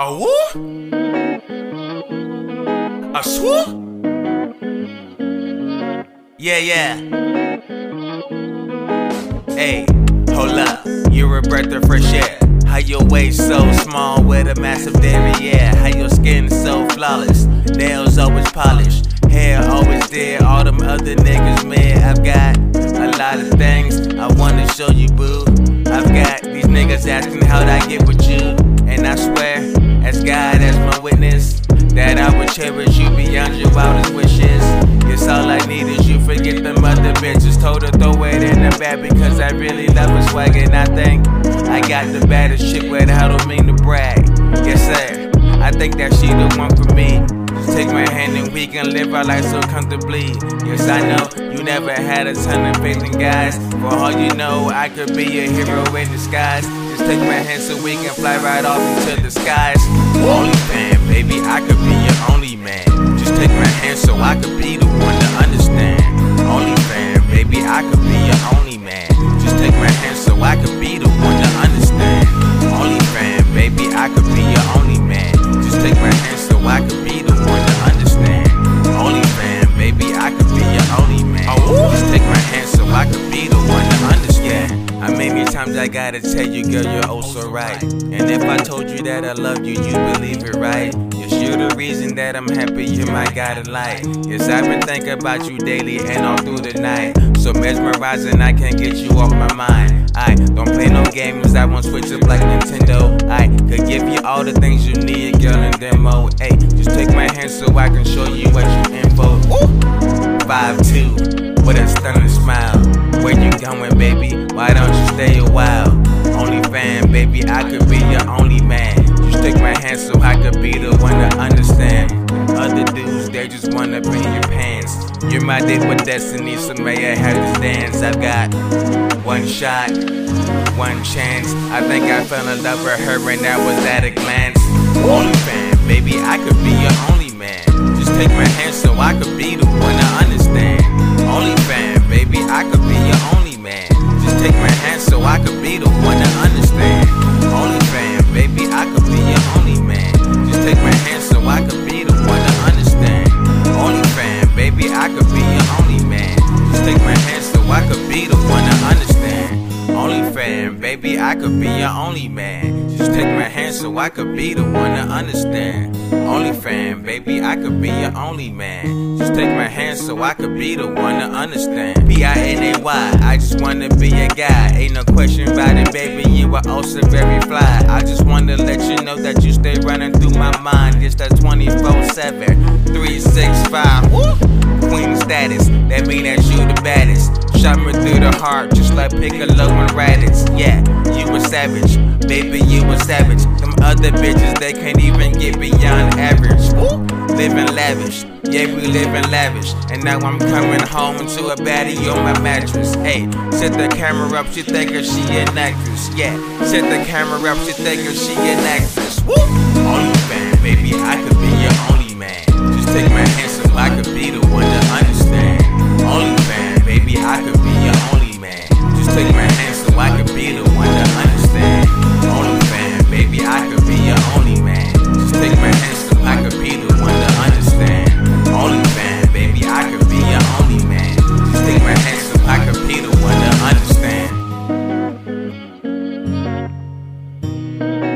A woo? A swoo? Yeah, yeah. Hey, hold up. You're a breath of fresh air. How your waist so small with a massive derriere. How your skin so flawless. Nails always polished. Hair always there. All them other niggas, man. I've got a lot of things I want to show you, boo. I've got these niggas asking how'd I get with you. And I swear, as God as my witness, that I would cherish you beyond your wildest wishes. It's all I need is you. Forget them other bitches. Told her throw it in the bag because I really love her swag. And I think I got the baddest chick, but I don't mean to brag. Yes sir, I think that she the one for me. Just take my hand and we can live our life so comfortably. Yes I know, you never had a ton of faith in guys. For all you know, I could be a hero in disguise. Just take my hand so we can fly right off into the skies. Onlyfan, baby, I could be your only man. Just take my hand so I could be the one to understand. Onlyfan, baby, I could be your only man. Just take my hand so I could be the one to understand. Onlyfan, baby, I could be your only man. Just take my hand so I could be the one to understand. Onlyfan, baby, I could be your only man. Just take my hand so I could be the one to understand. How many times I gotta tell you, girl, you're oh so right. And if I told you that I love you, you'd believe it, right? Yes, you're the reason that I'm happy, you're my guiding light. Yes, I've been thinking about you daily and all through the night. So mesmerizing, I can't get you off my mind. I don't play no games, I won't switch up like Nintendo. I could give you all the things you need, girl, and demo. Hey, just take my hand so I can show you what you info. 5'2", with a stunning smile. Where you going, baby? Why don't you stay a while? Onlyfan, baby, I could be your only man. Just take my hand so I could be the one to understand. Other dudes, they just wanna be your pants. You're my date with destiny, so may I have this dance. I've got one shot, one chance. I think I fell in love with her and that was at a glance. Onlyfan, baby, I could be your only man. Just take my hand so I could be the one to understand. Onlyfan, baby, I could be your only man. Just take my hand so I could be the one to understand. Onlyfan, baby, I could be your only man. Just take my hand so I could be the one to understand. Onlyfan, baby, I could be your only man. Just take my hand so I could be the one to understand. Onlyfan, baby, I could be your only man. Just take my hand so I could be the one to understand. Onlyfan, baby, I could be your only man. Just take my hand so I could be the one to understand. P-I-N-A-Y, I just wanna be a guy. Ain't no question about it, baby, you are also very fly. I just wanna let you know that you stay running through my mind. It's that 24/7, 365, woo! Queen status, that mean that you the baddest. Shot me through the heart, just like Piccolo and Raditz. Yeah, you a savage, baby, you a savage. Them other bitches, they can't even get beyond average. Living lavish, yeah, we living lavish. And now I'm coming home to a baddie on my mattress. Hey, set the camera up, she thinkin' she an actress. Yeah, set the camera up, she thinkin' she an actress. Onlyfan, baby, I could be your only man. Just take my hand so I could be the one to understand. Onlyfan, baby, I could be your only man. Just take my hand so I could be the one to understand. Onlyfan, baby, I could be your only man. Just take my hand so I could be the one to understand. Onlyfan, baby, I could be your only man. Just take my hand so I could be the one to understand.